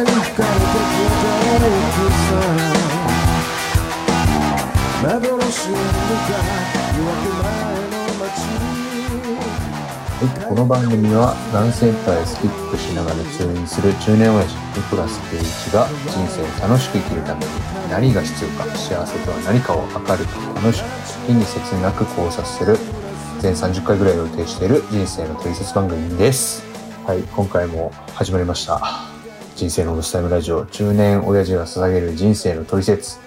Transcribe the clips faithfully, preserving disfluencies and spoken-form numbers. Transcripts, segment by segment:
に惹かれて消えたエキサ幻に向かう夜明け前の街。この番組は男性界スキップしながら通院する中年親父ニコラス圭一が人生を楽しく生きるために何が必要か、幸せとは何かを明るく楽しく気に切なく考察する全さんじゅっかいぐらいを予定している人生のトリセツ番組です。はい、今回も始まりました人生のロスタイムラジオ、中年親父が捧げる人生のトリセツ、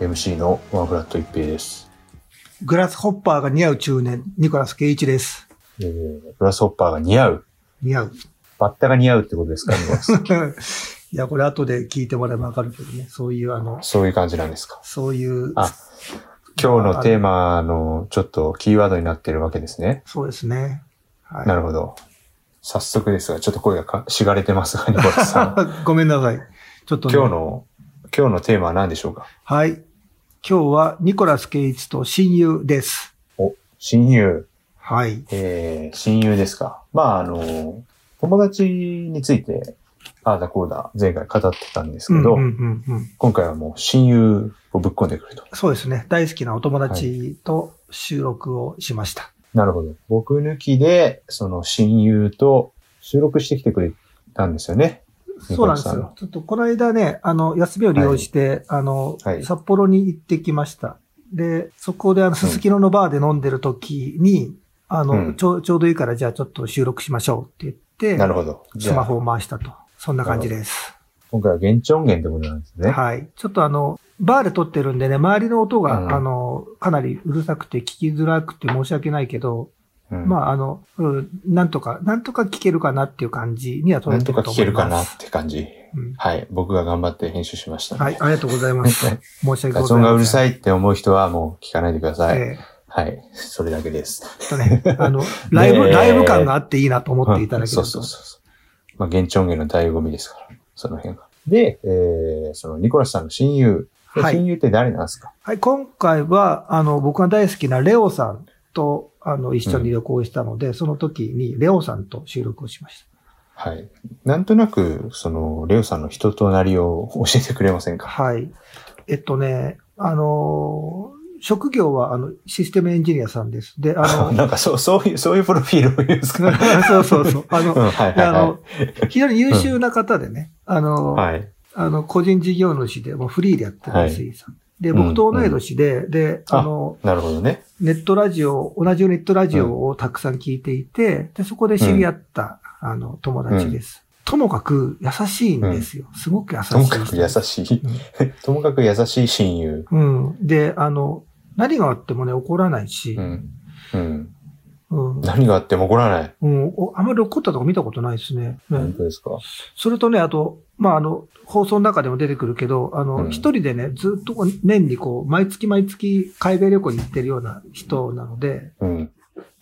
エムシー のワンフラット一平です。グラスホッパーが似合う中年ニコラス圭一です。えー、グラスホッパーが似合う似合うバッタが似合うってことですか、ね、いやこれ後で聞いてもらえばわかるけどね、そういうあのそういう感じなんですか。そういうあ今日のテーマのちょっとキーワードになっているわけですね。そうですね。はい、なるほど。早速ですが、ちょっと声がかしがれてますが、ニコラスさん。ごめんなさい。ちょっと、ね、今日の、今日のテーマは何でしょうか。はい。今日はニコラス圭一と親友です。お、親友。はい。えー、親友ですか。まあ、あの、友達について、ああだこうだ、前回語ってたんですけど、うんうんうんうん、今回はもう親友をぶっ込んでくると。そうですね。大好きなお友達と収録をしました。はい、なるほど。僕抜きで、その親友と収録してきてくれたんですよね。そうなんですよ。ちょっとこの間ね、あの、休みを利用して、はい、あの、はい、札幌に行ってきました。で、そこであの、すすきののバーで飲んでる時に、うん、あの、うん、ちょ、ちょうどいいからじゃあちょっと収録しましょうって言って、なるほど。スマホを回したと。そんな感じです。今回は現地音源ってことなんですね。はい。ちょっとあの、バーで撮ってるんでね、周りの音が、うん、あの、かなりうるさくて聞きづらくて申し訳ないけど、うん、まああの、うん、なんとか、なんとか聞けるかなっていう感じには撮れてると思います。なんとか聞けるかなって感じ。うん、はい。僕が頑張って編集しました、ね。はい。ありがとうございます。申し訳ございません。雑音がうるさいって思う人はもう聞かないでください。えーはい。それだけです。ちょっとね、あの、ライブ、ライブ感があっていいなと思っていただけると、うん、そうそうそう。まあ、現地音源の醍醐味ですから、その辺が。で、えー、その、ニコラスさんの親友。はい、親友って誰なんですか？はい、今回は、あの、僕が大好きなレオさんと、あの、一緒に旅行したので、うん、その時にレオさんと収録をしました。はい。なんとなく、その、レオさんの人となりを教えてくれませんか？はい。えっとね、あのー、職業は、あの、システムエンジニアさんです。で、あの、なんか、そう、そういう、そういうプロフィールを言うんですか？そうそうそう。あの、うんはいはいはい、あの、非常に優秀な方でね、うん、あの、はい、あの、個人事業主で、もうフリーでやってる水井さん。はい、で、僕と同い年で、うんうん、で、あの、なるほどね。ネットラジオ、同じネットラジオをたくさん聞いていて、うん、で、そこで知り合った、うん、あの、友達です。うんともかく優しいんですよ。うん、すごく優しい。ともかく優しい。うん、ともかく優しい親友。うん。で、あの、何があってもね、怒らないし。うん。うん。うん、何があっても怒らない。うん。あんまり怒ったとこ見たことないですね。うん、本当ですか？それとね、あと、まあ、あの、放送の中でも出てくるけど、あの、一、うん、人でね、ずっと年にこう、毎月毎月海外旅行に行ってるような人なので、うん。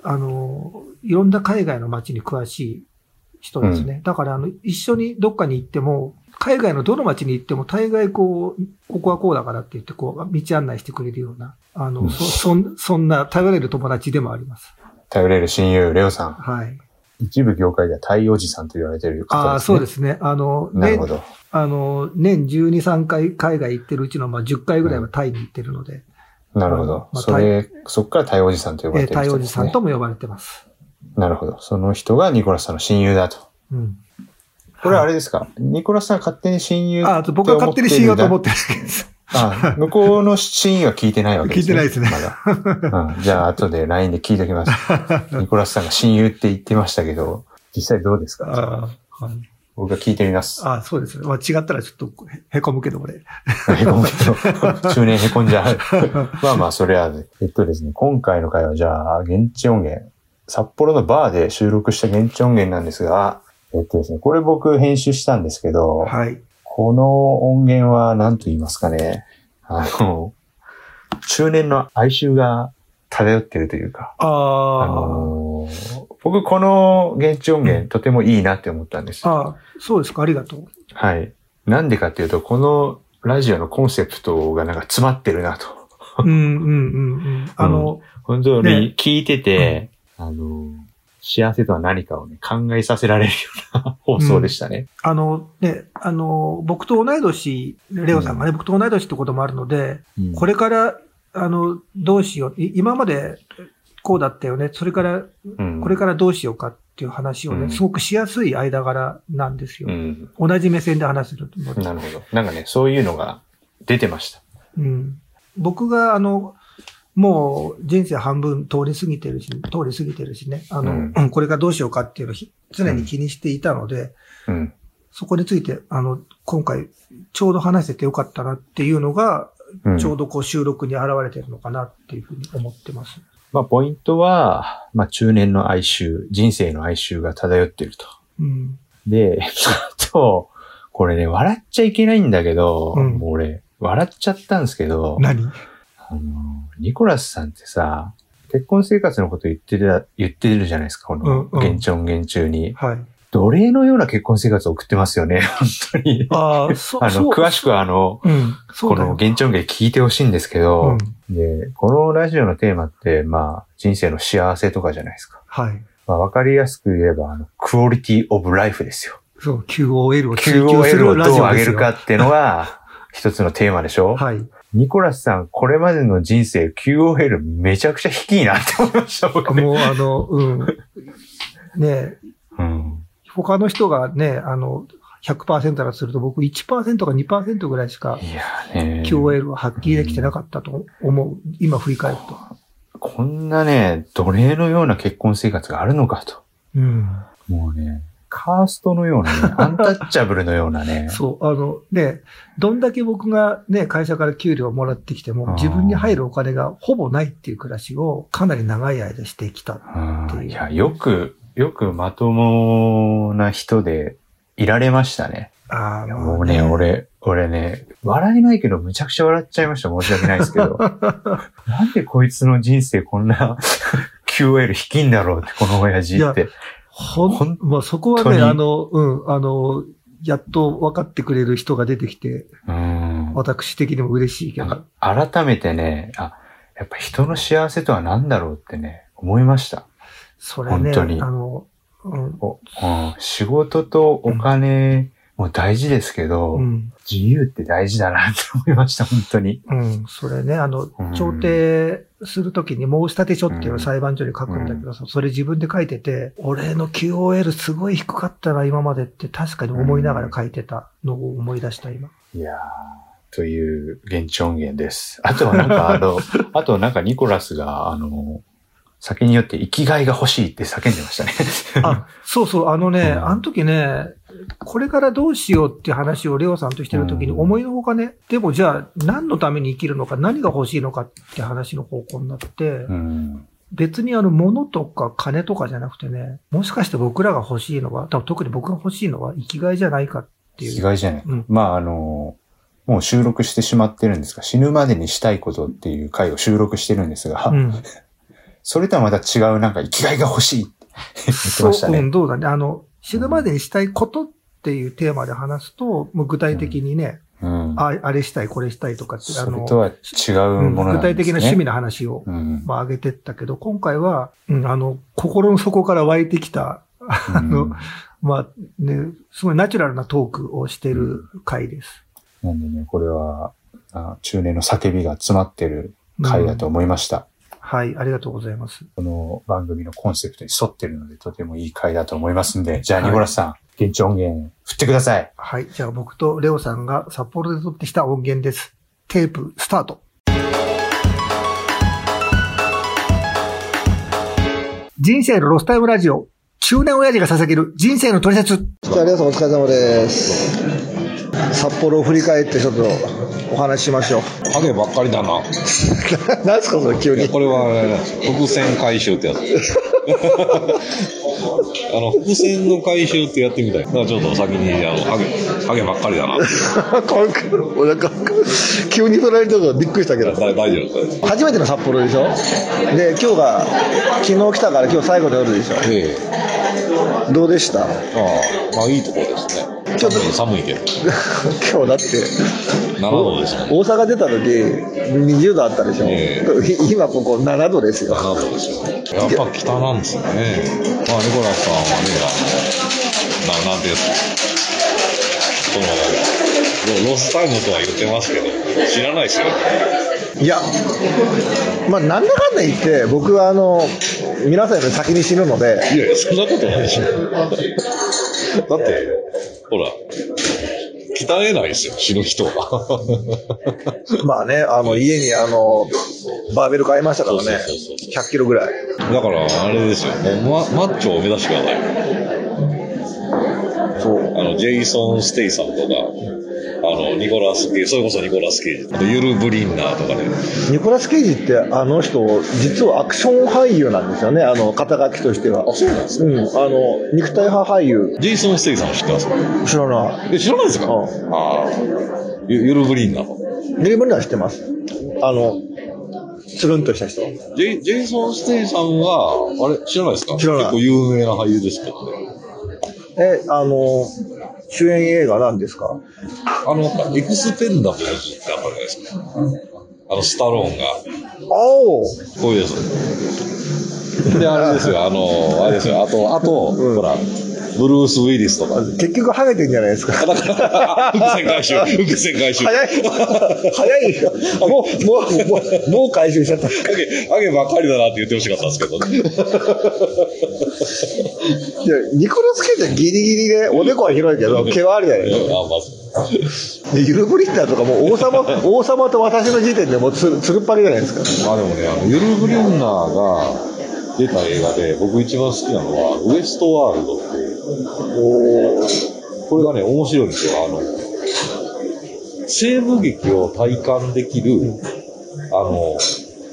あの、いろんな海外の街に詳しい人ですね。うん、だから、あの、一緒にどっかに行っても、海外のどの町に行っても、大概こう、ここはこうだからって言って、こう、道案内してくれるような、あの、うん、そ、そん、そんな頼れる友達でもあります。頼れる親友、レオさん。はい。一部業界では太陽おじさんと言われている方ですね。ああ、そうですね。あの、なるほど。あの、年じゅうに、さんかい海外行ってるうちの、まあ、じゅっかいぐらいはタイに行ってるので。うん、なるほど。まあ、それ、そっから太陽おじさんと呼ばれている人ですね。えー、太陽おじさんとも呼ばれてます。なるほど。その人がニコラスさんの親友だと。うん。これはあれですか、はい、ニコラスさん勝手に親友って思ってる。あ、僕は勝手に親友と思ってるわけです。あ、向こうの親友は聞いてないわけですね。聞いてないですね。まだ。うん、じゃあ、後で ライン で聞いておきます。ニコラスさんが親友って言ってましたけど、実際どうですか？あ、はい、僕が聞いてみます。あ、そうですね。まあ、違ったらちょっとへこむけど、俺。へこむけど。中年へこんじゃう。まあまあ、それは、ね、えっとですね、今回の回はじゃあ、現地音源。札幌のバーで収録した現地音源なんですが、えっとですね、これ僕編集したんですけど、はい、この音源は何と言いますかね、あの、中年の哀愁が漂ってるというか、ああの僕この現地音源、うん、とてもいいなって思ったんです。ああ、そうですか、ありがとう。はい。なんでかっていうと、このラジオのコンセプトがなんか詰まってるなと。うんうんうんうん。あの、うん、本当に聞いてて、ねうんあの、幸せとは何かをね、考えさせられるような放送でしたね。うん、あの、ね、あの、僕と同い年、レオさんがね、うん、僕と同い年ってこともあるので、うん、これから、あの、どうしよう、今までこうだったよね、それから、うん、これからどうしようかっていう話をね、うん、すごくしやすい間柄なんですよ。うん、同じ目線で話せると思う。なるほど。なんかね、そういうのが出てました。うん、僕が、あの、もう人生半分通り過ぎてるし、通り過ぎてるしね、あの、うん、これからどうしようかっていうのを常に気にしていたので、うんうん、そこについて、あの、今回ちょうど話せてよかったなっていうのが、うん、ちょうどこう収録に現れてるのかなっていうふうに思ってます。まあ、ポイントは、まあ、中年の哀愁、人生の哀愁が漂っていると。うん、で、あと、これね、笑っちゃいけないんだけど、うん、もう俺、笑っちゃったんですけど、何？あの、ニコラスさんってさ、結婚生活のこと言ってる、言ってるじゃないですか、この、現ちょん現中に。はい。奴隷のような結婚生活を送ってますよね、本当に。ああ、そうあの、詳しくあの、うん、この現ちょん現聞いてほしいんですけど、うん、で、このラジオのテーマって、まあ、人生の幸せとかじゃないですか。はい。まあ、わかりやすく言えば、あの、クオリティオブライフですよ。そう、キューオーエル を追求するラジオですよ。キューオーエル をどう上げるかっていうのが、一つのテーマでしょ？はい。ニコラスさん、これまでの人生、キューオーエル めちゃくちゃ低いなって思いました、僕ね。もうあの、うん。ね、うん、他の人がね、あの、ひゃくパーセント だとすると僕 いちパーセント か にパーセント ぐらいしか、キューオーエル は発揮できてなかったと思う。うん、今振り返ると。こんなね、奴隷のような結婚生活があるのかと。うん。もうね。カーストのようなね、アンタッチャブルのようなね。そう、あの、ね、どんだけ僕がね、会社から給料をもらってきても、自分に入るお金がほぼないっていう暮らしをかなり長い間してきたっていう。いや、よく、よくまともな人でいられましたね。ああ、もうね、俺、俺ね、笑えないけど、むちゃくちゃ笑っちゃいました。申し訳ないですけど。なんでこいつの人生こんなキューオーエル 低いんだろうって、この親父って。ほん、ほんまあ、そこはね、あの、うん、あの、やっと分かってくれる人が出てきて、うん私的にも嬉しいけど。改めてね、あ、やっぱ人の幸せとは何だろうってね、思いました。それね、本当にあの、うんうん、仕事とお金も大事ですけど、うん、自由って大事だなって思いました、本当に。うん、それね、あの、調停、するときに申し立て書っていうのを裁判所に書くんだけどさ、うん、それ自分で書いてて、俺の キューオーエル すごい低かったな、今までって確かに思いながら書いてたのを思い出した、今。いやー、という、現地音源です。あとはなんか、あの、あとなんかニコラスが、あの、酒によって生きがいが欲しいって叫んでましたね。あ、そうそう、あのね、うん、あの時ね、これからどうしようって話をレオさんとしてる時に思いのほかね、うん、でもじゃあ何のために生きるのか、何が欲しいのかって話の方向になって、うん、別にあの物とか金とかじゃなくてね、もしかして僕らが欲しいのは、多分特に僕が欲しいのは生きがいじゃないかっていう。生きがいじゃない。うん、まああの、もう収録してしまってるんですが、死ぬまでにしたいことっていう回を収録してるんですが、うんそれとはまた違う、なんか生きがいが欲しいって言ってましたね。そう、うん、どうだね。あの、死ぬまでにしたいことっていうテーマで話すと、もう具体的にね、うんうん、あ、あれしたい、これしたいとかって、あの、それとは違うものなんですね。具体的な趣味の話を、うん、まあ上げてったけど、今回は、うん、あの、心の底から湧いてきた、あの、うん、まあね、すごいナチュラルなトークをしてる回です。うん、なんでね、これは、あ、中年の叫びが詰まってる回だと思いました。うんはい、ありがとうございます。この番組のコンセプトに沿ってるので、とてもいい回だと思いますんで、じゃあ、ニコラスさん、現地音源、振ってください。はい、じゃあ僕とレオさんが札幌で撮ってきた音源です。テープ、スタート。人生のロスタイムラジオ、中年親父が捧げる人生のトリセツ。じゃあ、皆さんお疲れ様です。札幌を振り返って、ちょっと、お話しましょう。影ばっかりだな。何すかそれ急に。これは伏線回収ってやつ。あの伏線の回収ってやってみたい。だからちょっと先にあの影影ばっかりだな。なんか急に取られたからびっくりしたけど。大丈夫。初めての札幌でしょ。で今日が昨日来たから今日最後の夜でしょ。ええ、どうでした？ああ、まあいいところですね。ちょっと寒いけど今日だってななどですよ、ね、大阪出た時にじゅうどあったでしょ、えー、今ここななどですよ。ななどですよ、やっぱ北なんですね。まあニコラスさんはね、あのなんていうんですか、そのロスタイムとは言ってますけど知らないですよ。いや、まあ、なんだかんだ言って僕はあの皆さんより先に死ぬので。いやいや、そんなことないでしょだってほら鍛えないですよ、死ぬ人はまあね、あの家にあのバーベル買いましたからね。そうそうそうそう、ひゃっキロぐらいだからあれですよ、もう マ, マッチョを目指してください。そう、あのジェイソン・ステイさんとか、あのニコラス・ケイジ、それこそニコラス・ケイジ、あとユル・ブリンナーとかね。ニコラス・ケイジってあの人実はアクション俳優なんですよね、あの肩書きとしては。あ、そうなんですか、うん、あの肉体派俳優。ジェイソン・ステイさんは知ってますか？知らない。え、知らないですか？うん、ああ、ユル・ブリンナーユル・ブリンナー知ってます。あのつるんとした人。ジェイ、ジェイソン・ステイさんはあれ知らないですか？知らない。結構有名な俳優ですけどね。え、あの主演映画なんですか？あのエクスペンダブルズってあったじゃないですか、あのスタローンが。おお、こういうやつで、あれですよ、あのあれですよ、あとあと、うん、ほらブルース・ウィリスとか。結局ハゲてんじゃないですか。だから伏線回収、伏線回収早い早いよ。もうもうもうもう回収しちゃった。ハゲハゲばっかりだなって言ってほしかったんですけどねいや、ニコラス・ケイジはギリギリでおでこは広いけど毛はあるじゃないですか。あ、まずユル・ブリンナーとかもう王様王様と私の時点でもう つ, つるっぱげじゃないですか。まあでもね、あのユル・ブリンナーが出た映画で僕一番好きなのはウエストワールドっていう、これがね面白いんですよ。あの西部劇を体感できる、うん、あの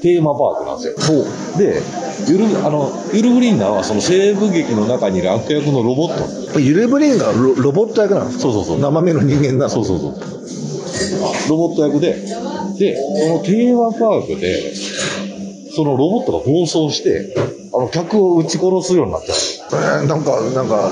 テーマパークなんですよ。でユル、あのユル・ブリンナーはその西部劇の中にいる悪役のロボット。ユル・ブリンナーは ロ, ロボット役なんですか？そうそうそう、生身の人間なの。そうそうそう、ロボット役で、でそのテーマパークでそのロボットが暴走してあの客を撃ち殺すようになって、えー、なんかなんか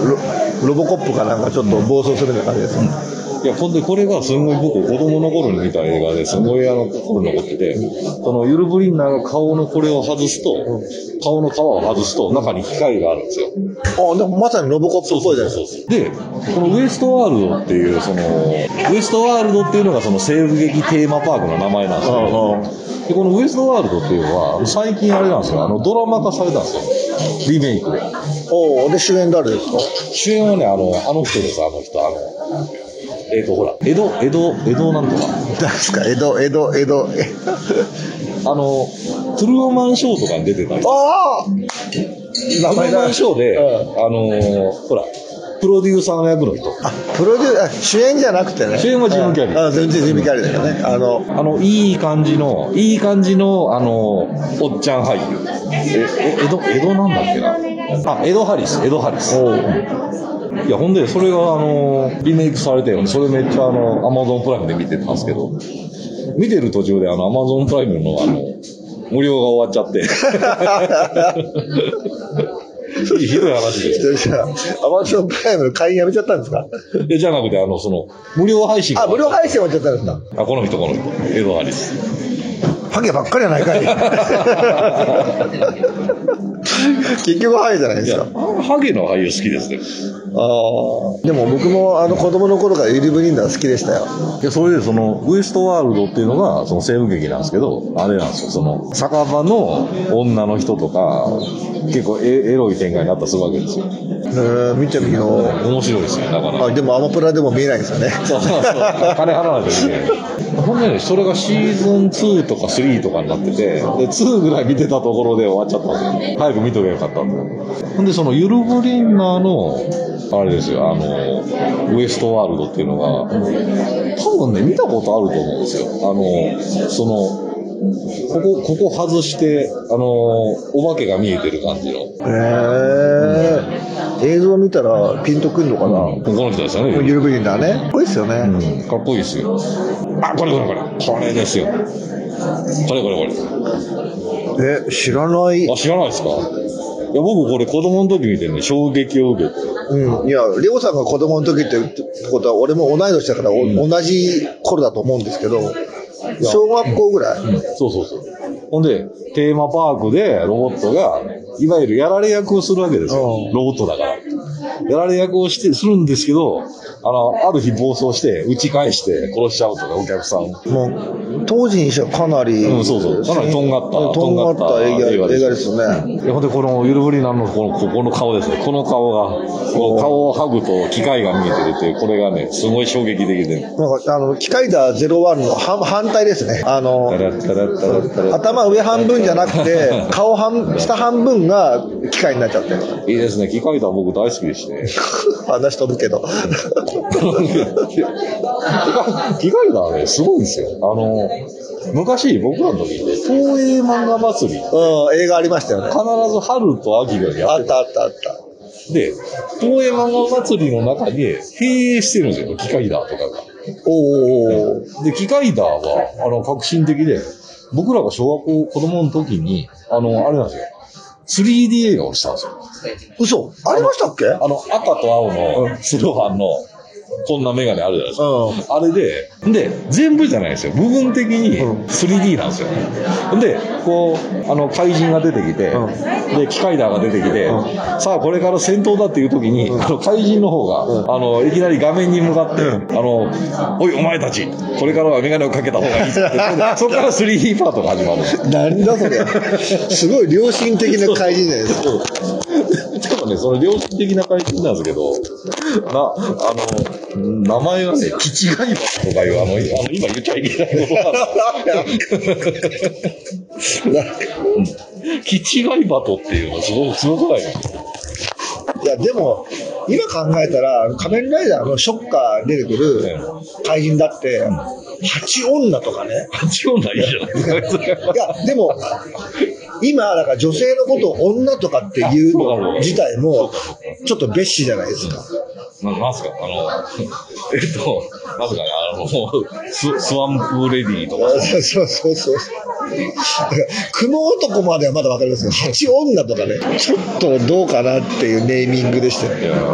ロ, ロボコップがなんかちょっと暴走するような感じです、うん、いや、ほんでこれがすごい僕子供の頃に見た映画ですごいあの心に残ってて、そのユル・ブリンナーの顔のこれを外すと、顔の皮を外すと中に機械があるんですよ。あ、でもまさにロボコップっぽいじゃないですか。でこのウエストワールドっていうそのウエストワールドっていうのがその西部劇テーマパークの名前なんですけど、でこのウエストワールドっていうのは最近あれなんですよ、あのドラマ化されたんですよ、リメイクで。おお、で主演誰ですか？主演はね、あのあの人です、あの人、あのえっ、ー、とほら江戸江戸江戸なんとかですか、江戸江戸江戸あのトゥルーマンショーとかに出てたんです。ああ、名前だ。トゥルーマンショーで、うん、あのー、ほらプロデューサーの役の人。あ、プロデューあ主演じゃなくてね。主演はジム・キャリー。あ、全然ジム・キャリーだよね。あのあのいい感じのいい感じのあのおっちゃん俳優。え、江戸江戸なんだっけな。あ、エド・ハリス、エド・ハリス。いや、ほんでそれがあのリメイクされてるの。それめっちゃあのアマゾンプライムで見てたんですけど、見てる途中であのアマゾンプライムのあの無料が終わっちゃって。ひどい話です。アマゾンプライムの会員やめちゃったんですか？いや、じゃなくて、あの、その、無料配信。あ、無料配信終わっちゃったんですか？あ、この人、この人。エド・ハリス。ハゲばっかりやないかい。結局ハゲじゃないですか。ハゲの俳優好きですね。ああ。でも僕も、あの、子供の頃からユル・ブリンナー好きでしたよ。いや、それで、その、ウエストワールドっていうのが、その、西部劇なんですけど、あれなんですよ、その、酒場の女の人とか、結構エロい展開になったりするわけですよ。え、見てみよう。面白いですね、だから。あ、でもアマプラでも見えないですよね。そうそうそう。金払わないといけない。ほんでね、それがシーズンツーとかスリーとかになってて、でツーぐらい見てたところで終わっちゃったんですよ。早く見とけばよかったんで。ほんでそのユル・ブリンナーのあれですよ、あのウエストワールドっていうのが、多分ね見たことあると思うんですよ。あのその。ここ、ここ外して、あのー、お化けが見えてる感じの。へぇ、うん、映像見たらピンとくんのかな、うん、この人ですよね。ユル・ブリンナーね。かっこいいですよね、うん。かっこいいですよ。あ、これこれこれ。これですよ。これこれこれ。え、知らない。あ、知らないですか？や僕これ子供の時見てね、衝撃を受けて。うん。いや、りょうさんが子供の時って、ってことは俺も同い年だから、うん、同じ頃だと思うんですけど、小学校ぐらい、うんうん、そうそうそう。ほんで、テーマパークでロボットが、いわゆるやられ役をするわけですよ。うん、ロボットだから。やられ役をして、するんですけど、あの、ある日暴走して、打ち返して殺しちゃうとか、お客さん。もう、当時にしてはかなり、うん、そうそう、かなりとんがった、とんがった映画ですよね。ほんで、このゆるぶりなんの、この、ここの顔ですね。この顔が、この顔を剥ぐと機械が見えてて、これがね、すごい衝撃的で。なんか、あの、機械だゼロワンの反対ですね。あの、頭上半分じゃなくて、顔半、下半分が機械になっちゃって。いいですね、機械だ僕大好きでした。話飛ぶけど機械だね、すごいんですよ。あの昔僕らの時で東映漫画祭り、うん、映画ありましたよね。必ず春と秋がやってる。あったあったあった。で東映漫画祭りの中に経営してるんですよ、機械だとかが。おお。で機械だはあの革新的で、僕らが小学校子供の時にあのあれなんですよ、スリーディー 映画をしたんですよ。嘘？ありましたっけ？あの、赤と青のセロハンの、こんなメガネあるじゃないですか。うん、あれで、で、全部じゃないですよ。部分的に スリーディー なんですよ。うん、で、こう、あの、怪人が出てきて、うん、で、機械だが出てきて、うん、さあ、これから戦闘だっていう時に、うん、あの、怪人の方が、うん、あの、いきなり画面に向かって、うん、あの、おい、お前たち、これからはメガネをかけた方がいいって、そこから スリーディー パートが始まる。何だそれ。すごい良心的な怪人じゃないですか。ちょっとね、その良心的な怪人なんですけど、な、あの、名前はね、キチガイバとかいう、あの、あの今言っちゃいけないことなんキチガイバトっていうのすごく、すごくないですか？いや、でも、今考えたら、仮面ライダーのショッカー出てくる怪人だって、うん、八女とかね。八女いいじゃないですか。いや、でも、今、だから女性のことを女とかっていうの自体も、ちょっと蔑視じゃないですか。な、なんすかあの、えっと、まさかね、あの、ス、スワンプレディーとか。そうそうそう。雲男まではまだわかりますけど、八女とかね、ちょっとどうかなっていうネーミングでしたよ。いやー。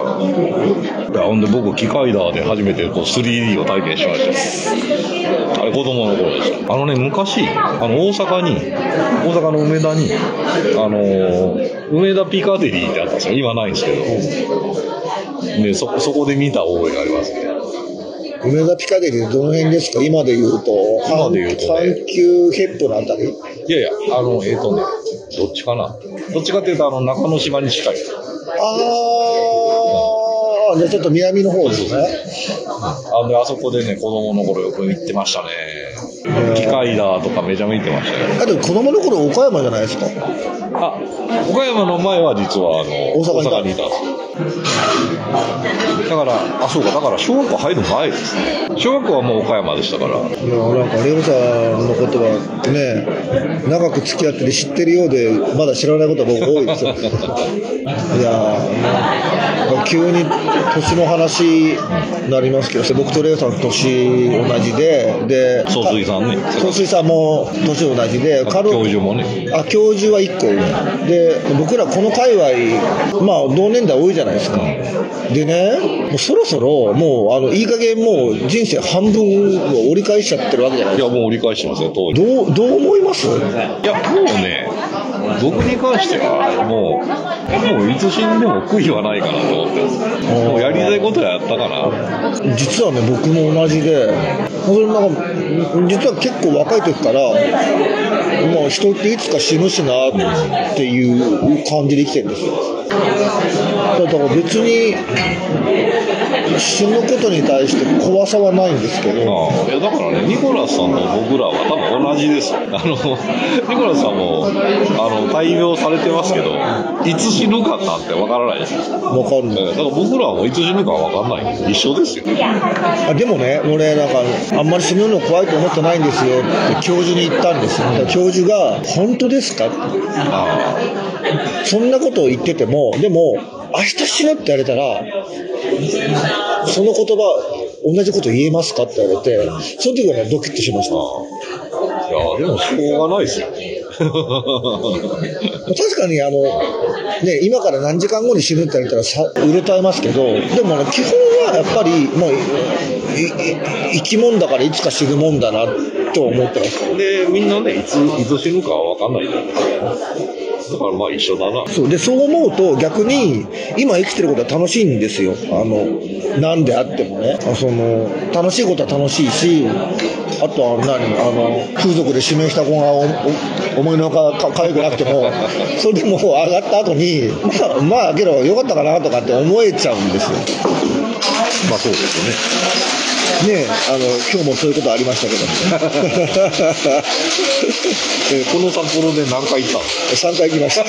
いや、ほんで僕、キカイダーで初めてこう スリーディー を体験しました。あれ、子供の頃でした。あのね、昔、あの、大阪に、大阪の梅田に、あのー、梅田ピカデリーってあったんですよ。今ないんですけど。で、そ、そこで見た覚えがありますね。梅田ピカデリーどの辺ですか？今で言うと、今で言うと、ね、阪急ヘップのあたり？いやいや、あの、えっとね、どっちかな。どっちかっていうと、あの、中之島に近い。あー、じゃあちょっと南の方ですね。あの、あそこでね、子供の頃よく行ってましたね。機械だとかめちゃめちゃ行ってましたよ。あ、でも子供の頃岡山じゃないですか？あ、岡山の前は実は、あの、大阪にいたんですよ。だから、あ、そうか、だから小学校入る前ですね。小学校はもう岡山でしたから。いや、なんか、レオさんのことはね、長く付き合ってて知ってるようで、まだ知らないことは僕多いですよ。いや、急に年の話になりますけど、僕とレオさん年同じで、で、総帥さんね。総帥さんも年同じで、教授もね。あ、教授はいっこ上。で、僕らこの界隈、まあ、同年代多いじゃないですか。じゃないですか。でね、もうそろそろもうあのいい加減もう人生半分を折り返しちゃってるわけじゃないですか。いやもう折り返してますよ。当時。どうどう思います？いやもうね、僕に関してはもうもういつ死んでも悔いはないかなと思ってます。もうやりたいことはやったかな。実はね僕も同じで、それなんか実は結構若い時からもう人っていつか死ぬしなっていう感じで生きてるんですよ。だから別に死ぬことに対して怖さはないんですけど。ああ、いやだからね、ニコラスさんと僕らは多分同じです。あのニコラスさんもあの大病されてますけど、いつ死ぬかなんてわからないです。わかんない。だから僕らはいつ死ぬかわかんない。一緒ですよ。あ、でもね、俺なんかあんまり死ぬの怖いと思ってないんですよって教授に言ったんですよ。教授が本当ですかって。ああ。そんなことを言っててもでも。明日死ぬって言われたら、その言葉、同じこと言えますかって言われて、その時はね、ドキッとしました。いや、でもしょうがないですよ。確かに、あの、ね、今から何時間後に死ぬって言ったらさうろたえますけど、でも、ね、基本はやっぱりもう生き物だからいつか死ぬもんだなと思ってます。でみんなねいつ、いつ死ぬかは分かんないじゃないですか。だからまあ一緒だな。そうで、そう思うと逆に今生きてることは楽しいんですよ。あの何であってもね、その楽しいことは楽しいし、あとは何あの風俗で指名した子が思いのほか可愛くなくてもそれでも上がった後にまあまあけどよかったかなとかって思えちゃうんですよ。まあそうですよね。ねえ、あの今日もそういうことありましたけどえこの札幌で何回行ったの？さんかい行きました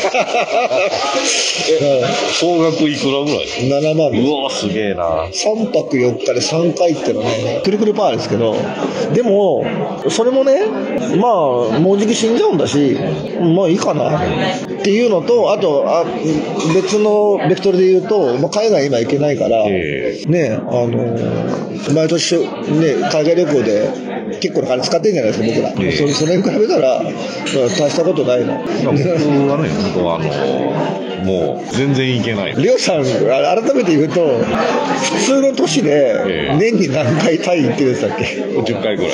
え、総額いくらぐらい？ななまんです。うわすげえな。さんぱくよっかでさんかいってのはねくるくるパーですけど、でもそれもねまあもうじき死んじゃうんだしまあいいかなっていうのと、あとあ別のベクトルで言うと、まあ、海外今行けないから、えー、ねあの毎年、ね、海外旅行で結構な金使ってんじゃないですか僕ら、えー、それそれに比べたら大したことないな。僕はね僕はあのもう全然いけない。リョウさん改めて言うと普通の年で年に何回タイ行ってるんですかっけ？えー、じゅっかいぐらい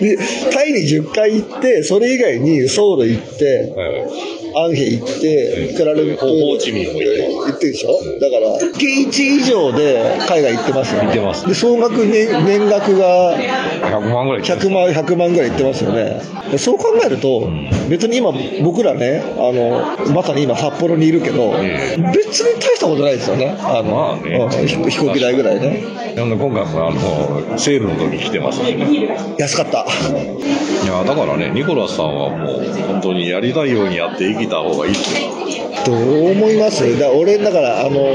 でタイにじゅっかい行って、それ以外にソウル行って、はいはいアンヘ行ってクラルンプールホーチミンも行ってるでしょ、うん、だから月いち以上で海外行ってますよね。行ってます。で総額、ね、年額がひゃくまんぐらいひゃくまんぐらい行ってますよね。そう考えると別に今僕らねあのまさに今札幌にいるけど、うん、別に大したことないですよね。あの、まあね、うん、飛行機代ぐらいね。なんで今回もあのセールの時来てますしね、安かった、うん、いやだからねニコラスさんはもう本当にやりたいようにやっていい見た方がいいと思います。だ俺だからあの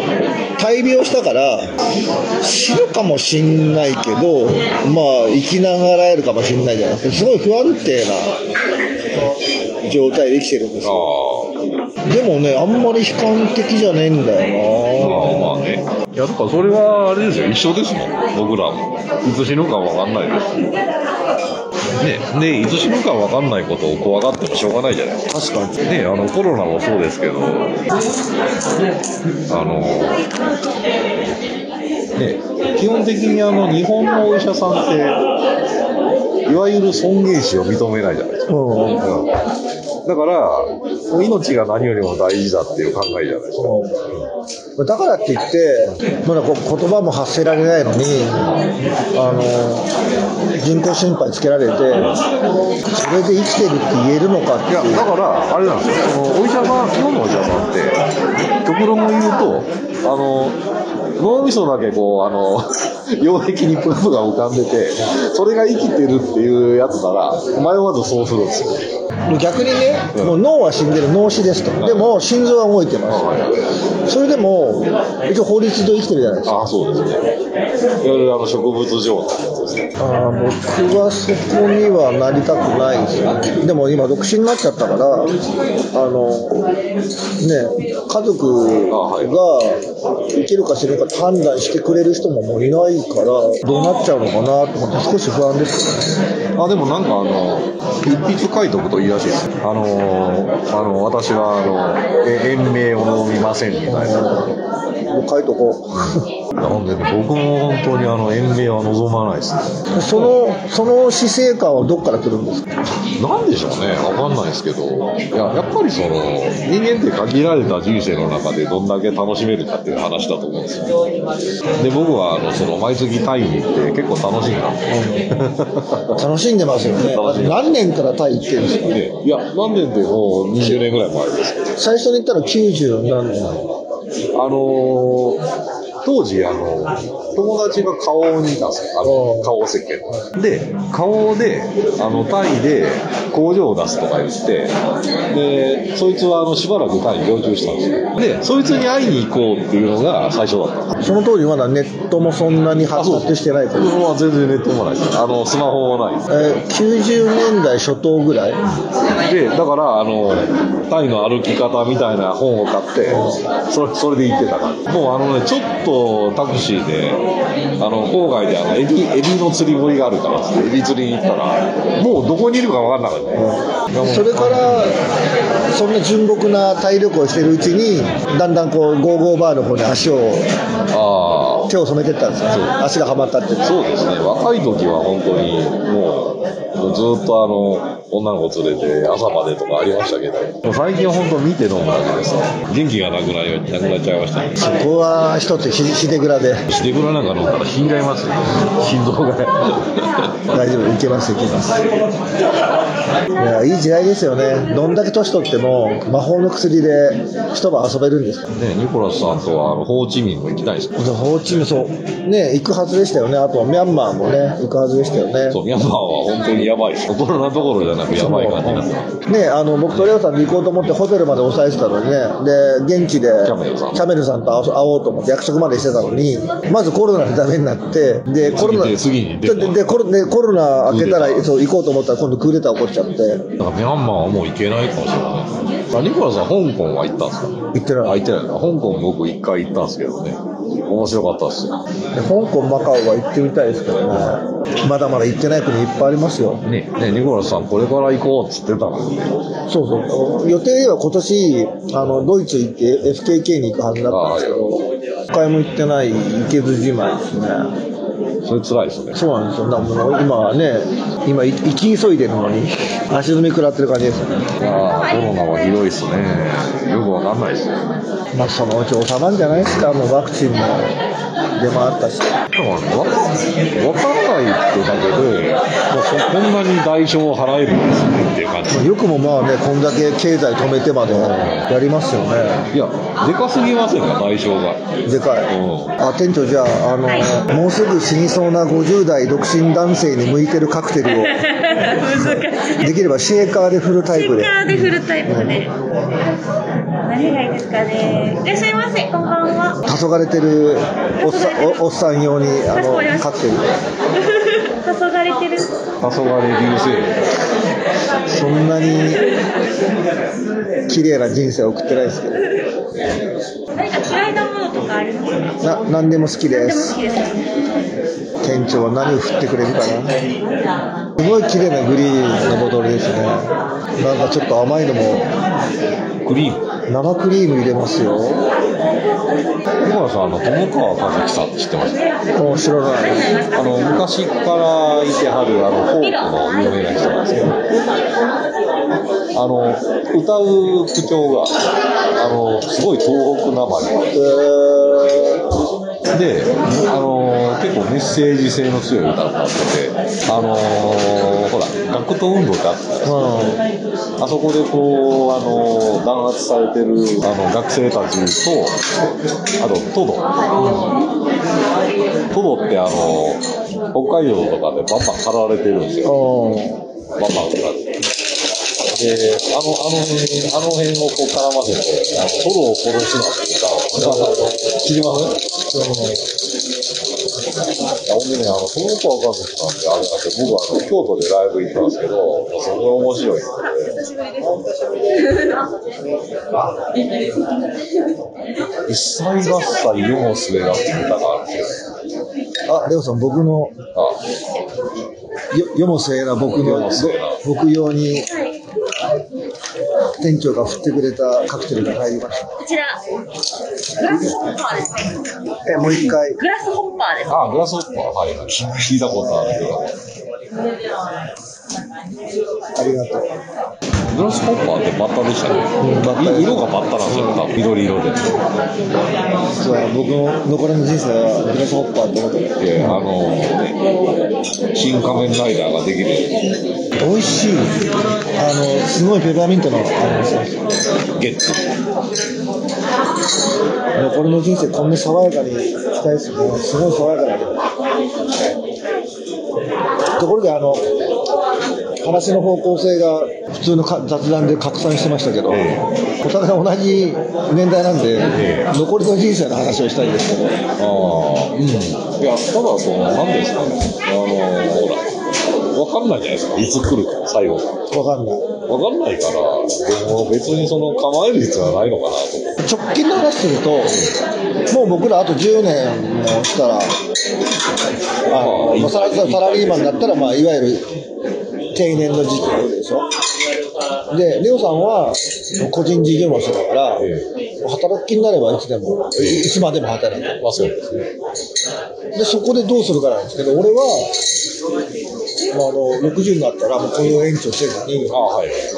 大病したから死ぬかもしんないけどまあ生きながらえるかもしんないじゃなくて、すごい不安定な状態で生きてるんですよ。でもねあんまり悲観的じゃねえんだよな。まあまあね、いやだからそれはあれですよ、一緒ですもん。僕らいつ死ぬか分かんないですね。でいつ死ぬか分かんないことを怖がってもしょうがないじゃない。確かにね、あのコロナもそうですけど、あのね基本的にあの日本のお医者さんっていわゆる尊厳死を認めないじゃないですか、うんうん、だから命が何よりも大事だっていう考えじゃないですか、うん。だからって言って、まだこう言葉も発せられないのに、あの人工心肺つけられて、それで生きてるって言えるのかっていう。いやだからあれなんですよ。そのお医者さん、今のお医者さんって極論を言うと、あの脳みそだけこうあの溶液にプラムが浮かんでて、それが生きてるっていうやつなら迷わずそうするんですよ。逆にね、うん、もう脳は死んでる、脳死ですと、でも心臓は動いてます、はい、それでも、一応、法律上生きてるじゃないですか。ああそうですね、いろいろあの植物上のことですね。あ僕はそこにはなりたくないですね。でも今、独身になっちゃったから、あのね、家族が生きるか死ぬかって判断してくれる人ももういないから、どうなっちゃうのかなと思って、少し不安ですけどね。あでもなんかあの一筆書いておくといいらしいです。あのー、あの私はあの延命を飲みませんみたいな。もう書いとこう。なんで僕も本当にあの延命は望まないですね。そのその死生観はどっから来るんですか？なんでしょうね、分かんないですけど、いややっぱりその人間って限られた人生の中でどんだけ楽しめるかっていう話だと思うんですよ。で僕はあのその毎月タイに行って結構楽しいなって楽しんでますよね。何年からタイ行ってるんですかね。いや何年でもうにじゅうねんぐらい前ですけど、最初に行ったらきゅうじゅうなんねん、あのー当時あの友達が顔にいたんですよ、あの顔石鹸で顔であのタイで工場を出すとか言って、でそいつはあのしばらくタイに常駐したんですよ。でそいつに会いに行こうっていうのが最初だった。その当時まだネットもそんなに発達してないから、まあ、全然ネットもないです。あのスマホもないです、えー、きゅうじゅうねんだい初頭ぐらいで、だからあのタイの歩き方みたいな本を買ってそれ、それで行ってたから、もうあのねちょっとタクシーであの郊外であのエビ、エビの釣り堀があるからってエビ釣りに行ったらもうどこにいるか分からなかった、うん、それからそんな純朴なタイ旅行をしてるうちにだんだんこうゴーゴーバーの方に足をあ手を染めていったんですよ。足がはまったって。そうですね、若い時は本当にもうずっとあの女の子連れて朝までとかありましたけど、最近は本当見て飲むだけです。元気がなくなりなくなっちゃいましたね。そこは一つひでぐらでひでぐらなんか飲んだら品がいますよ、ね、心臓が大丈夫、いけますいけます。いや、いい時代ですよね。どんだけ年取っても魔法の薬で一晩遊べるんですかね。ニコラスさんとはホーチミンも行きたいですか。ホーチミンそうね行くはずでしたよね。あとはミャンマーもね行くはずでしたよね。そうミャンマーは本当にやばいです。ところなところじゃなくやばい感じなんですね。あの僕とレオさんで行こうと思ってホテルまで抑えてたのにね、で現地でキャメルさん、キャメルさんと会おうと思って約束までしてたのに、まずコロナでダメになって、でコロナ次にでコロナ明けたらそう行こうと思ったら今度クーデター起こっちゃって、だからミャンマーはもう行けないかもしれないです。ニコラさん香港は行ったんですか。行ってない。行ってない。香港僕一回行ったんですけどね、面白かったっすよ。香港マカオは行ってみたいですけどね、まだまだ行ってない国いっぱいありますよね。ね、ニコラさんこれから行こうっつってたのに、そうそう予定では今年あのドイツ行って エフケーケー に行くはずだったんですけど、一回も行ってない、行けずじまいですね。それ辛いですね。そうなんですよ。だから今はね、今行き急いでるのに足踏み食らってる感じですよね。いやー、コロナはひどいですね。よくわかんないですね。まあそのうち収まるんじゃないですか。もうワクチンも出回ったし。だからわからないってだけで、こんなに代償を払えるんですねっていう感じ。よくもまあね、こんだけ経済止めてまでやりますよね。いや、でかすぎませんか、代償が。でかい。うん、あ、店長じゃあ、あの、はい、もうすぐ死にそうなごじゅうだい独身男性に向いてるカクテルを難しい。できればシェーカーで振るタイプで。シェーカーで振るタイプで。何がいいですかね。いらっしゃいませ、こんばんは。黄昏れてるおっさん、おっさん用にあのカクテルで。黄昏てる。黄昏流星。そんなに綺麗な人生を送ってないですけど。何か嫌いなものとかありますか？な、何でも好きです。何でも好きです。店長は何を振ってくれるかな。すごい綺麗なグリーンのボトルですね。なんかちょっと甘いのも。グリーン。生クリーム入れますよ。ニコラさん、あの友川和樹さんって知ってますか？もう知らないです。あの昔からいてはるあのフォークの有名な人なんですけど、あの歌う口調があのすごい東北なまりで、あの結構メッセージ性の強い歌を歌ってて、あのほら学徒運動ってあったんですけど、うん、あそこでこうあの弾圧されてるあの学生たちと、あとトド、うん、トドってあの北海道とかでバンバン狩られてるんですよ、うん、バンバン狩られてる。で、あの、あの辺、あの辺をこう絡ませて、あの、トドを殺すなんていうか、知りません？ほんでね、あの、その子は若くしたんで、あれだって、僕はあの、京都でライブ行ったんですけど、もうそこが面白いので、一切合切世も末だって歌があるんですよね。あ、レオさん、僕の、世も末な僕の、僕用に、店長が振ってくれたカクテルが入りました。こちらグラスホッパーですね。え、もう一回グラスホッパーです。あ、グラスホッパー、はい、聞いたことあるけど、ありがとう。グラスホッパーってバッタでしたね。うん、色がバッタなんですよ、うん、緑色で。実は僕の残りの人生はグラスホッパーってことで、あの新仮面ライダーができる。美味しい。あのすごいペパーミントのゲッツ。残りの人生こんな爽やかにしたいですよね。すごい爽やかな。ところであの。話の方向性が普通の雑談で拡散してましたけど、ええ、お互い同じ年代なんで、ええ、残りの人生の話をしたいんですけど、ああ、うん、いや、ただその何ですかね、あのほら。分かんないじゃないですか。いつ来るか、最後。分かんない。分かんないから、もう別にその構える必要はないのかなと。直近の話すると、もう僕らあとじゅうねんもしたら、ああサラリーマンだったら、まあ、いわゆる定年の時期でしょ。で、レオさんは個人事業主だから、ええ、働きになればいつでも、ええ、いつまでも働く。まあそうですね。で、そこでどうするかなんですけど、俺は、まあ、あのろくじゅうになったらもう雇用延長せずに、ああ、はい、ス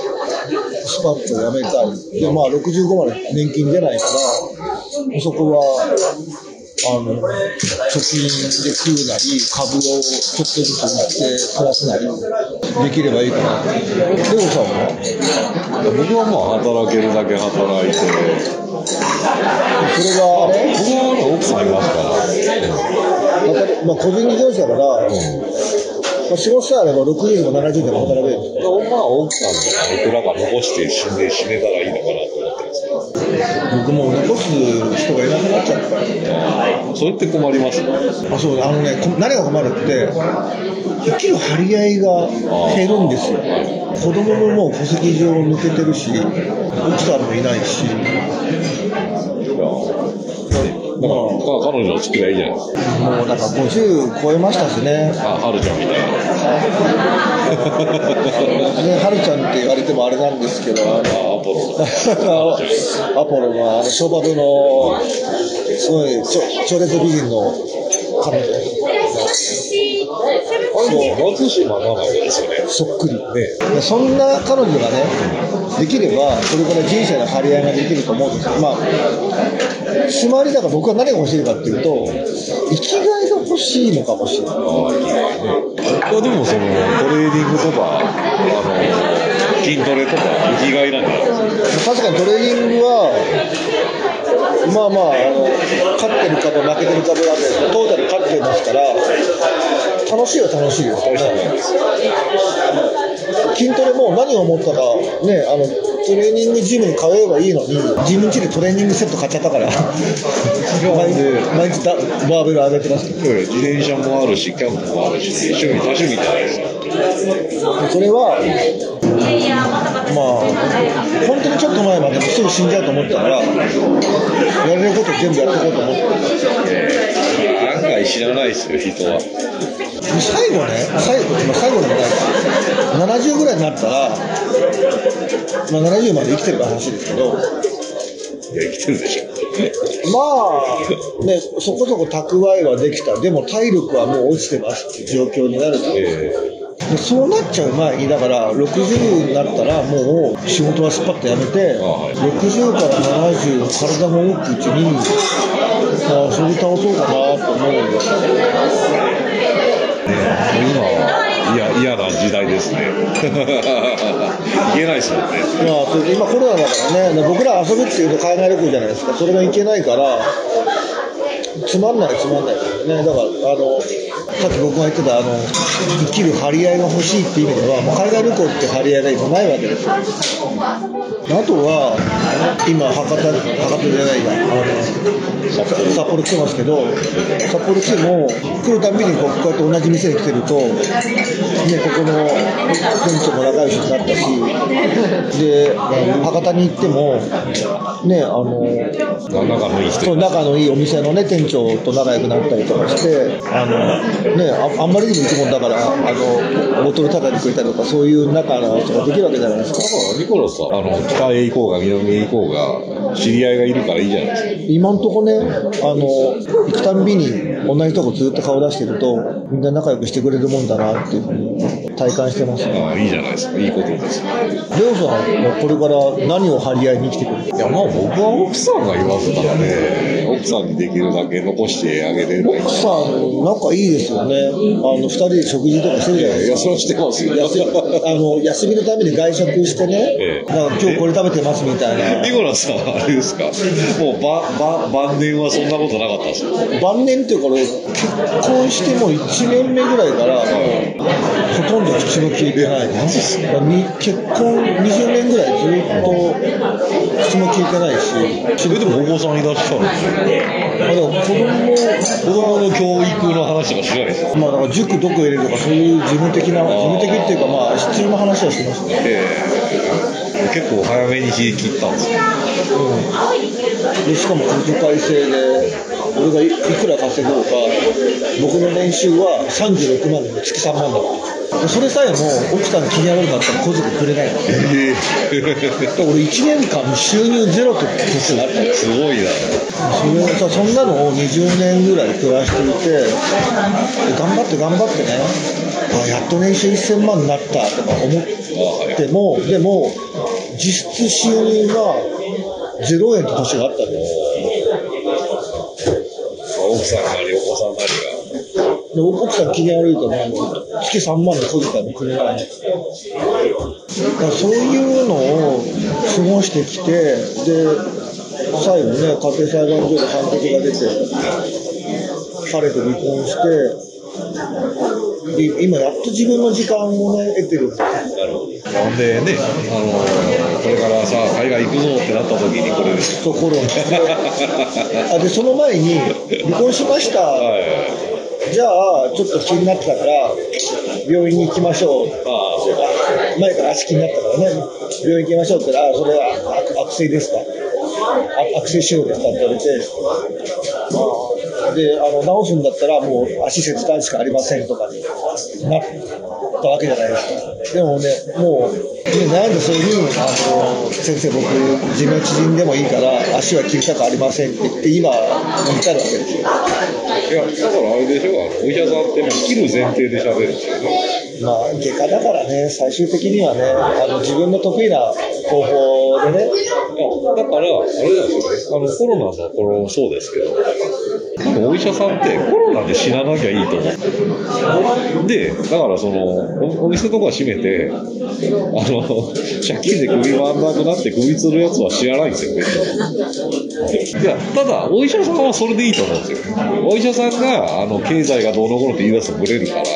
パッと辞めたい。で、まあろくじゅうごまで年金出ないから、そこは、あの貯金で食うなり、株をちょっとずつ売って暮らすなりできればいいかな。レオさんは？僕はまあ働けるだけ働いて、それがあれ？僕は奥さんいますから、まあ、個人事業者だから、うんまあ、仕事さえあればろくじゅうでもななじゅうでも働ける。まあ奥さんとか僕らが残して死んで死ねたらいいのかなと思ってますけど。僕も残す人がいなくなっちゃったからね。それって困りますね。あ、そう、あのね、何が困るって生きる張り合いが減るんですよ。子供ももう戸籍上抜けてるし、奥さんもいないし。だから、彼女を作りゃいいじゃないですか。もうだからごじゅう超えましたしね。あ、はるちゃんみたいな。ね、はるちゃんって言われてもあれなんですけど、あのアポロのアポロのあのショーバブのすごい超絶美人の彼女。そっくりね。そんな彼女がね、できればそれから人生の張り合いができると思うんですけど、まあつまりだから僕は何が欲しいかっていうと、生きがいが欲しいのかもしれない。僕はでもそのトレーディングとかあの筋トレとか生きがいなんじゃないですか。確かにトレーディングは。まあまあ、あの勝ってる株、負けてる株があって、トータル勝ってますから、楽しいは楽しいですからね。筋トレも何を思ったか、ね、あのトレーニングジムに通えばいいのに、自分家でトレーニングセット買っちゃったから、毎日、毎日だバーベル上げてますけど、自転車もあるし、キャンプもあるし、一緒に楽しみじゃないですか。それは、まあ、本当にちょっと前まですぐ死んじゃうと思ったから、やれること全部やっていこうと思ってます。案外知らないですよ、人は。最後ね、最後、まあ、最後でもないです。ななじゅうぐらいになったら、まあ、ななじゅうまで生きてる話ですけど、いや、生きてるでしょ。まあ、ね、そこそこ蓄えはできた、でも体力はもう落ちてますっていう状況になるので、えー、そうなっちゃう前に、だからろくじゅうになったら、もう仕事はすっぱっとやめて、はい、ろくじゅうからななじゅう、体も大きいうちに、まあ、それ倒そうかなと思うんですけど、ね。いや、嫌な時代ですね。言えないですもんね。まあ、それ今コロナだからね、僕ら遊ぶっていうと海外旅行じゃないですか。それが行けないから、つまんないつまんないからね。だから、あの、さっき僕が言ってた、あの、生きる張り合いが欲しいっていう意味では、もう海外旅行って張り合いが今ないわけですよ。あとは、今、博多、博多じゃないや、札幌来てますけど、札幌来ても、来るたびにこうやって同じ店に来てると、ね、ここの店長も仲良しになったし、で、博多に行っても、ね、あの、仲のいい人、仲のいいお店のね、店長と仲良くなったりとかして、あの、ね、あ、あんまりにもいつもだから、あの、ボトルただにくれたりとか、そういう仲の人ができるわけじゃないですか。だから、ニコロさん、あの、北へ行こうが、南へ行こうが、知り合いがいるからいいじゃないですか。今んとこね、あの、行くたんびに、同じとこずっと顔出してると、みんな仲良くしてくれるもんだなっていうふうに体感してますね。ああ、いいじゃないですか。いいことです。レオさんはこれから何を張り合いに生きてくる？いや、まあ僕は奥さんがいますからね。奥さんにできるだけ残してあげればいい。奥さん、仲いいですよね。あの、二人で食事とかしてるじゃないですか。いや、そうしてますよ。あの休みのために外食してね、ええ、なんか今日これ食べてますみたいな。ニコラさんあれですか、もうばば晩年はそんなことなかったんですか。晩年っていうか、ね、結婚してもういちねんめぐらいから、はい、ほとんど口も聞いてない。マジっすか。結婚にじゅうねんぐらいずっと口も聞いてないし。それでもお子さんいらっしゃるんですよね。まあ、でも子供の子供の教育の話とかしないですか。まあだから塾どこ入れるとかそういう自分的な、自分的っていうかまあ必要な話はしますね。えー、結構早めに冷え切ったんですよ。うん、でしかも小遣い制で俺が い, いくら稼ごうか、僕の年収はさんじゅうろくまんで月さんまんだから、それさえも奥さん気に入らなかったら小遣いくれないの、えー、俺いちねんかん収入ゼロって年があったすごいな。それさ、そんなのをにじゅうねんぐらい暮らしていて、頑張って頑張ってね、あやっと年収せんまんになったとか思っても、はい、でも実質収入がゼロえんの年があったんです。奥さんなりお子さんなりがで奥さん気に悪いとね、月さんまんの小遣いもくれない。だからそういうのを過ごしてきて、で最後ね、家庭裁判所で判決が出て彼と離婚して、で今やっと自分の時間をね得てるんです。なんでね、あのー、これからさ海外行くぞってなった時にこれですところあでその前に離婚しました、はいはい、じゃあちょっと気になってたから病院に行きましょう、あ前から足気になったからね病院行きましょうって言ったら、あそれは悪性ですか、悪性腫瘍ですかって言われて、であの治すんだったらもう足切断しかありませんとかになったわけじゃないですか。でもね、もう、悩んでそういうのが、先生、僕、自分の知人でもいいから、足は切りたくありませんって言って、今、至るわけですよ。いや、だからあれでしょ、お医者さんって、ね、切る前提で喋るんですよね。まあ、外科だからね、最終的にはね、あの自分の得意な方法でね。だから、あれなんですよね、あのコロナの頃もそうですけど。お医者さんってコロナで死ななきゃいいと思う。で、だからその お, お店とか閉めて、あの借金で首回んなくなって首つるやつは知らないんですよ別に。いやただお医者さんはそれでいいと思うんですよ。お医者さんがあの経済がどうのこうのって言い出すとブレるからそ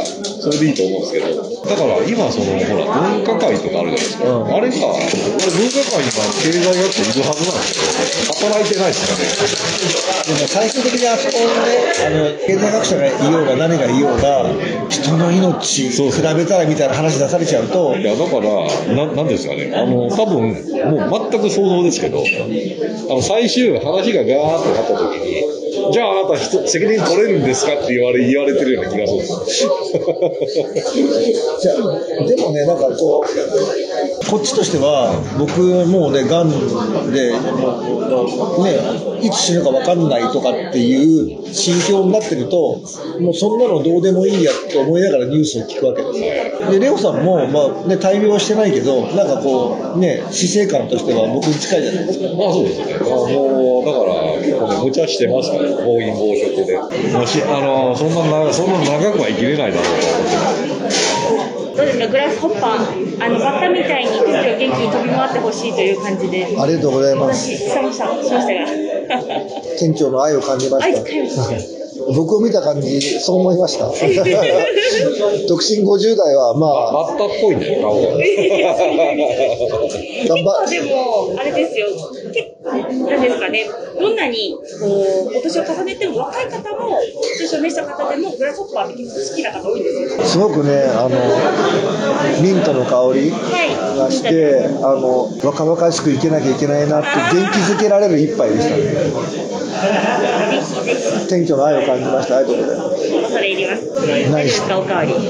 れでいいと思うんですけど、だから今そのほら分科会とかあるじゃないですか、うん、あれさ、俺分科会には経済学っているはずなんですけど働いてないですからね。でも最終的にあの経済学者がいようが何がいようが人の命比べたらみたいな話出されちゃうと、いやだからななんですかね、あの多分もう全く想像ですけど、あの最終話がガーッとなった時にじゃああなた人責任取れるんですかって言われ言われてるような気がするんですじゃあでもね、なんかこうこっちとしては僕もうねがんでねいつ死ぬか分かんないとかっていう心境になってると、もうそんなのどうでもいいやって思いながらニュースを聞くわけです。で、レオさんも、まあね、大病はしてないけど、なんかこう、ね、死生観としては僕に近いじゃないですか。まあそうですね。あのだから、結構ね、無茶してますから、暴飲暴食で。もし、あのそんな、そんな長くは生きれないだろうと思ってます。どうですか、グラスホッパー、あのバッタみたいに東京元気に飛び回ってほしいという感じで。ありがとうございます。私、久々しましたが。店長の愛を感じました。僕を見た感じそう思いました独身ごじゅう代はまあバッタっぽいね顔が結構でもあれですよ、何ですかね、どんなにこうお年を重ねても若い方もお年を召した方でもグラスホッパーって好きな方多いんですよ。すごくね、あのミントの香りがして、はい、あの若々しく生きなきゃいけないなって元気づけられる一杯でしたね。店長の愛を感じました。ありがとうございます。恐れ入ります。何ですかおかわり。ああ、ファ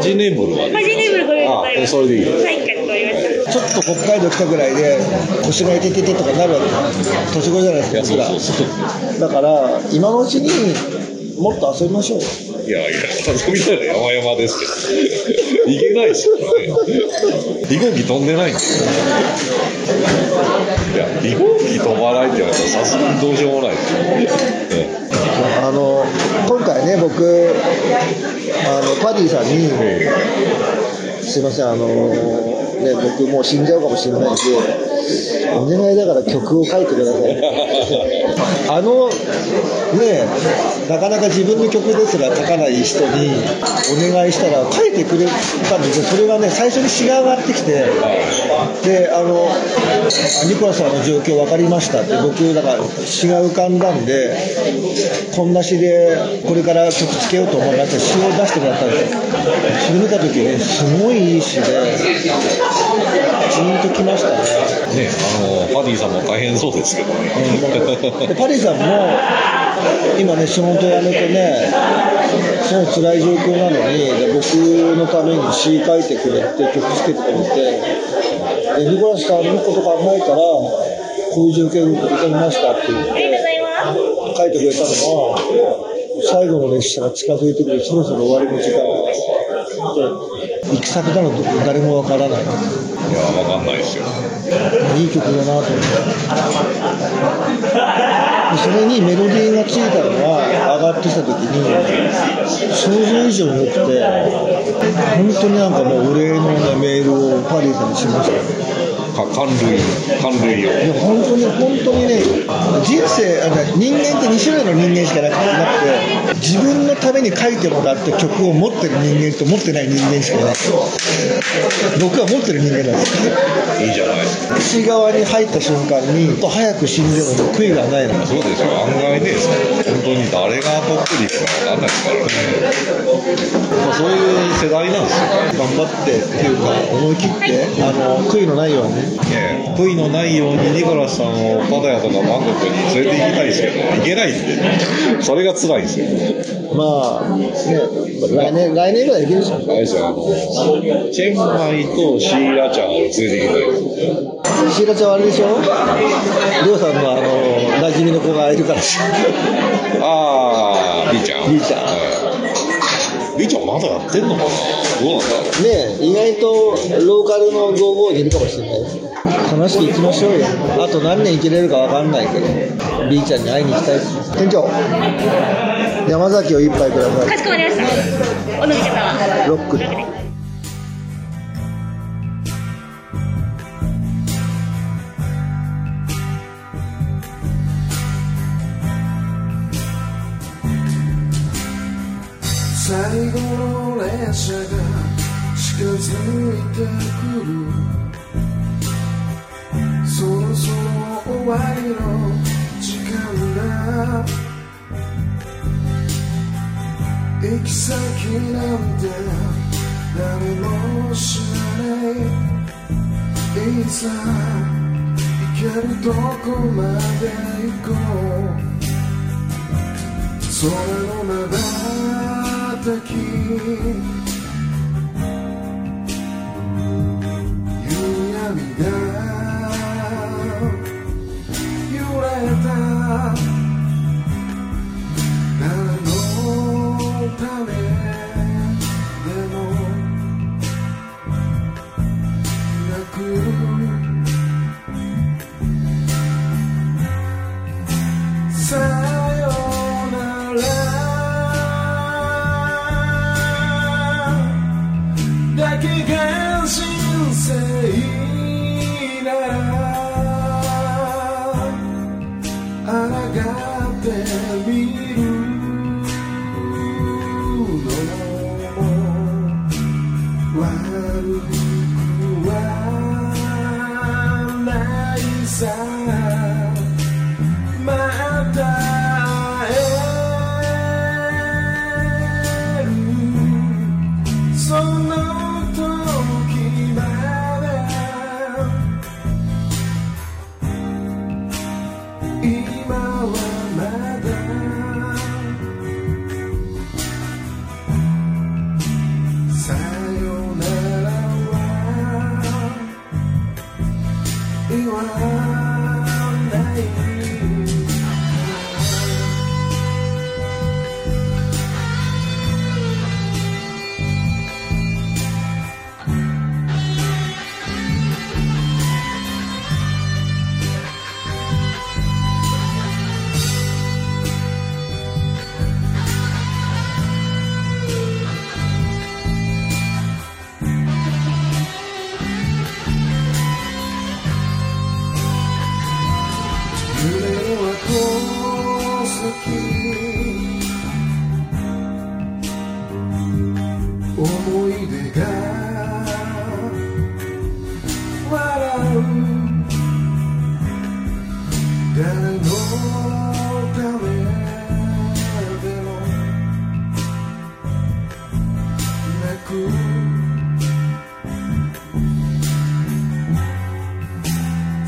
ジネーブルは。ファジネーブルご用意されます。それでいい。はい、かしこまりました。ちょっと北海道来たぐらいで腰が痛いててとかなるわけじゃないですか。年頃じゃないですか。そうそうそう。だから今のうちにもっと遊びましょう。いやいや、遊びたら山々ですけど。行けないですよね。飛行機飛んでないんですよ。いや、飛行機飛ばないって言われたらさすがにどうしようもないですよね。あの今回ね、僕あのパディさんに、うん、すいません、あの、ね、僕もう死んじゃうかもしれないんでお願いだから曲を書いてくださいあのね、なかなか自分の曲ですら書かない人にお願いしたら書いてくれたんですよ。それがね、最初に詩が上がってきて、で、あのニコラさんの状況分かりましたって、僕だから詩が浮かんだんで、こんな詩でこれから曲つけようと思いまして詩を出してもらったんですよ。それ見た時ね、すごいいい詩でジーンときましたね。ね、あのパディさんも大変そうですけどね、うん、でパディさんも今ね仕事辞めてね、その辛い状況なのにで僕のために詩書いてくれて曲つけてくれて、でニコラスさんのこと考えたらこういう状況に至りましたって言って書いてくれたのは、最後の列車が近づいてくる、そろそろ終わりの時間で、行き先なのと誰もわからない。いやー、わかんないですよ。いい曲だなと思って、それにメロディーがついたのが上がってきたときに想像以上に良くて、本当になんかもうお礼の、ね、メールをパディさんにしました。か感類感類をいや本当に本当にね、人生あの人間ってに種類の人間しかなくて、自分のために書いてもらって曲を持ってる人間と持ってない人間しかいない。僕は持ってる人間なんです。いいじゃないですか。口側に入った瞬間にと早く死んでも悔いがないの。そうですよ、案外ね、本当に誰がトップにいくか分かんないですからね。そういう世代なんですよ。頑張ってっていうか思い切ってあの悔いのないように、ね、悔いのないようにニコラスさんをパタヤとかバンコクに連れて行きたいですけど行けないんで、ね、それが辛いんですよ。まあ、ね、来年来年ぐらい行けるじゃん。あれですよ、あのチェンマイとシーラちゃんを連れて行きたいです。シーラちゃんはあれでしょ、りょうさんのあの馴染みの子がいるからしあー、りーちゃんりーちゃん、はい、りーちゃんまだやってんのかな、どうなんだろうね。え、意外とローカルのゴーゴーにいるかもしれないですね。楽しく行きましょうよ。あと何年行けれるか分かんないけど、りーちゃんに会いに行きたいです。店長、山崎を一杯ください。かしこまりました。お飲み方はロックで。最後の列車が近づいてくる、そろそろ終わりの時間だ。行き先なんて誰も知らない。いざ行けるとこまで行こう。空のまま夕焼けが揺れた。誰のためでもなく、さよならだけが人生だ。思い出が笑う誰のためでもなく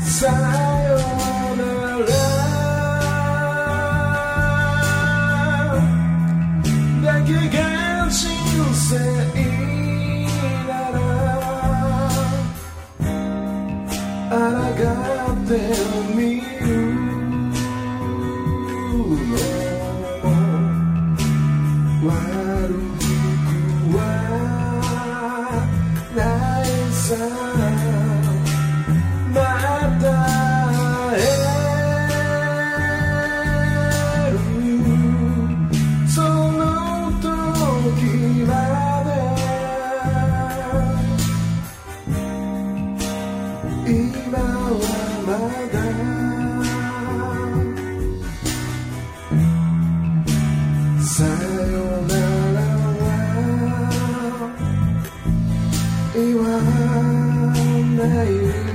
さよならだけが人生「君の悪くはないさ」「また会えるその時まで今は」まだ「さよならは言わない」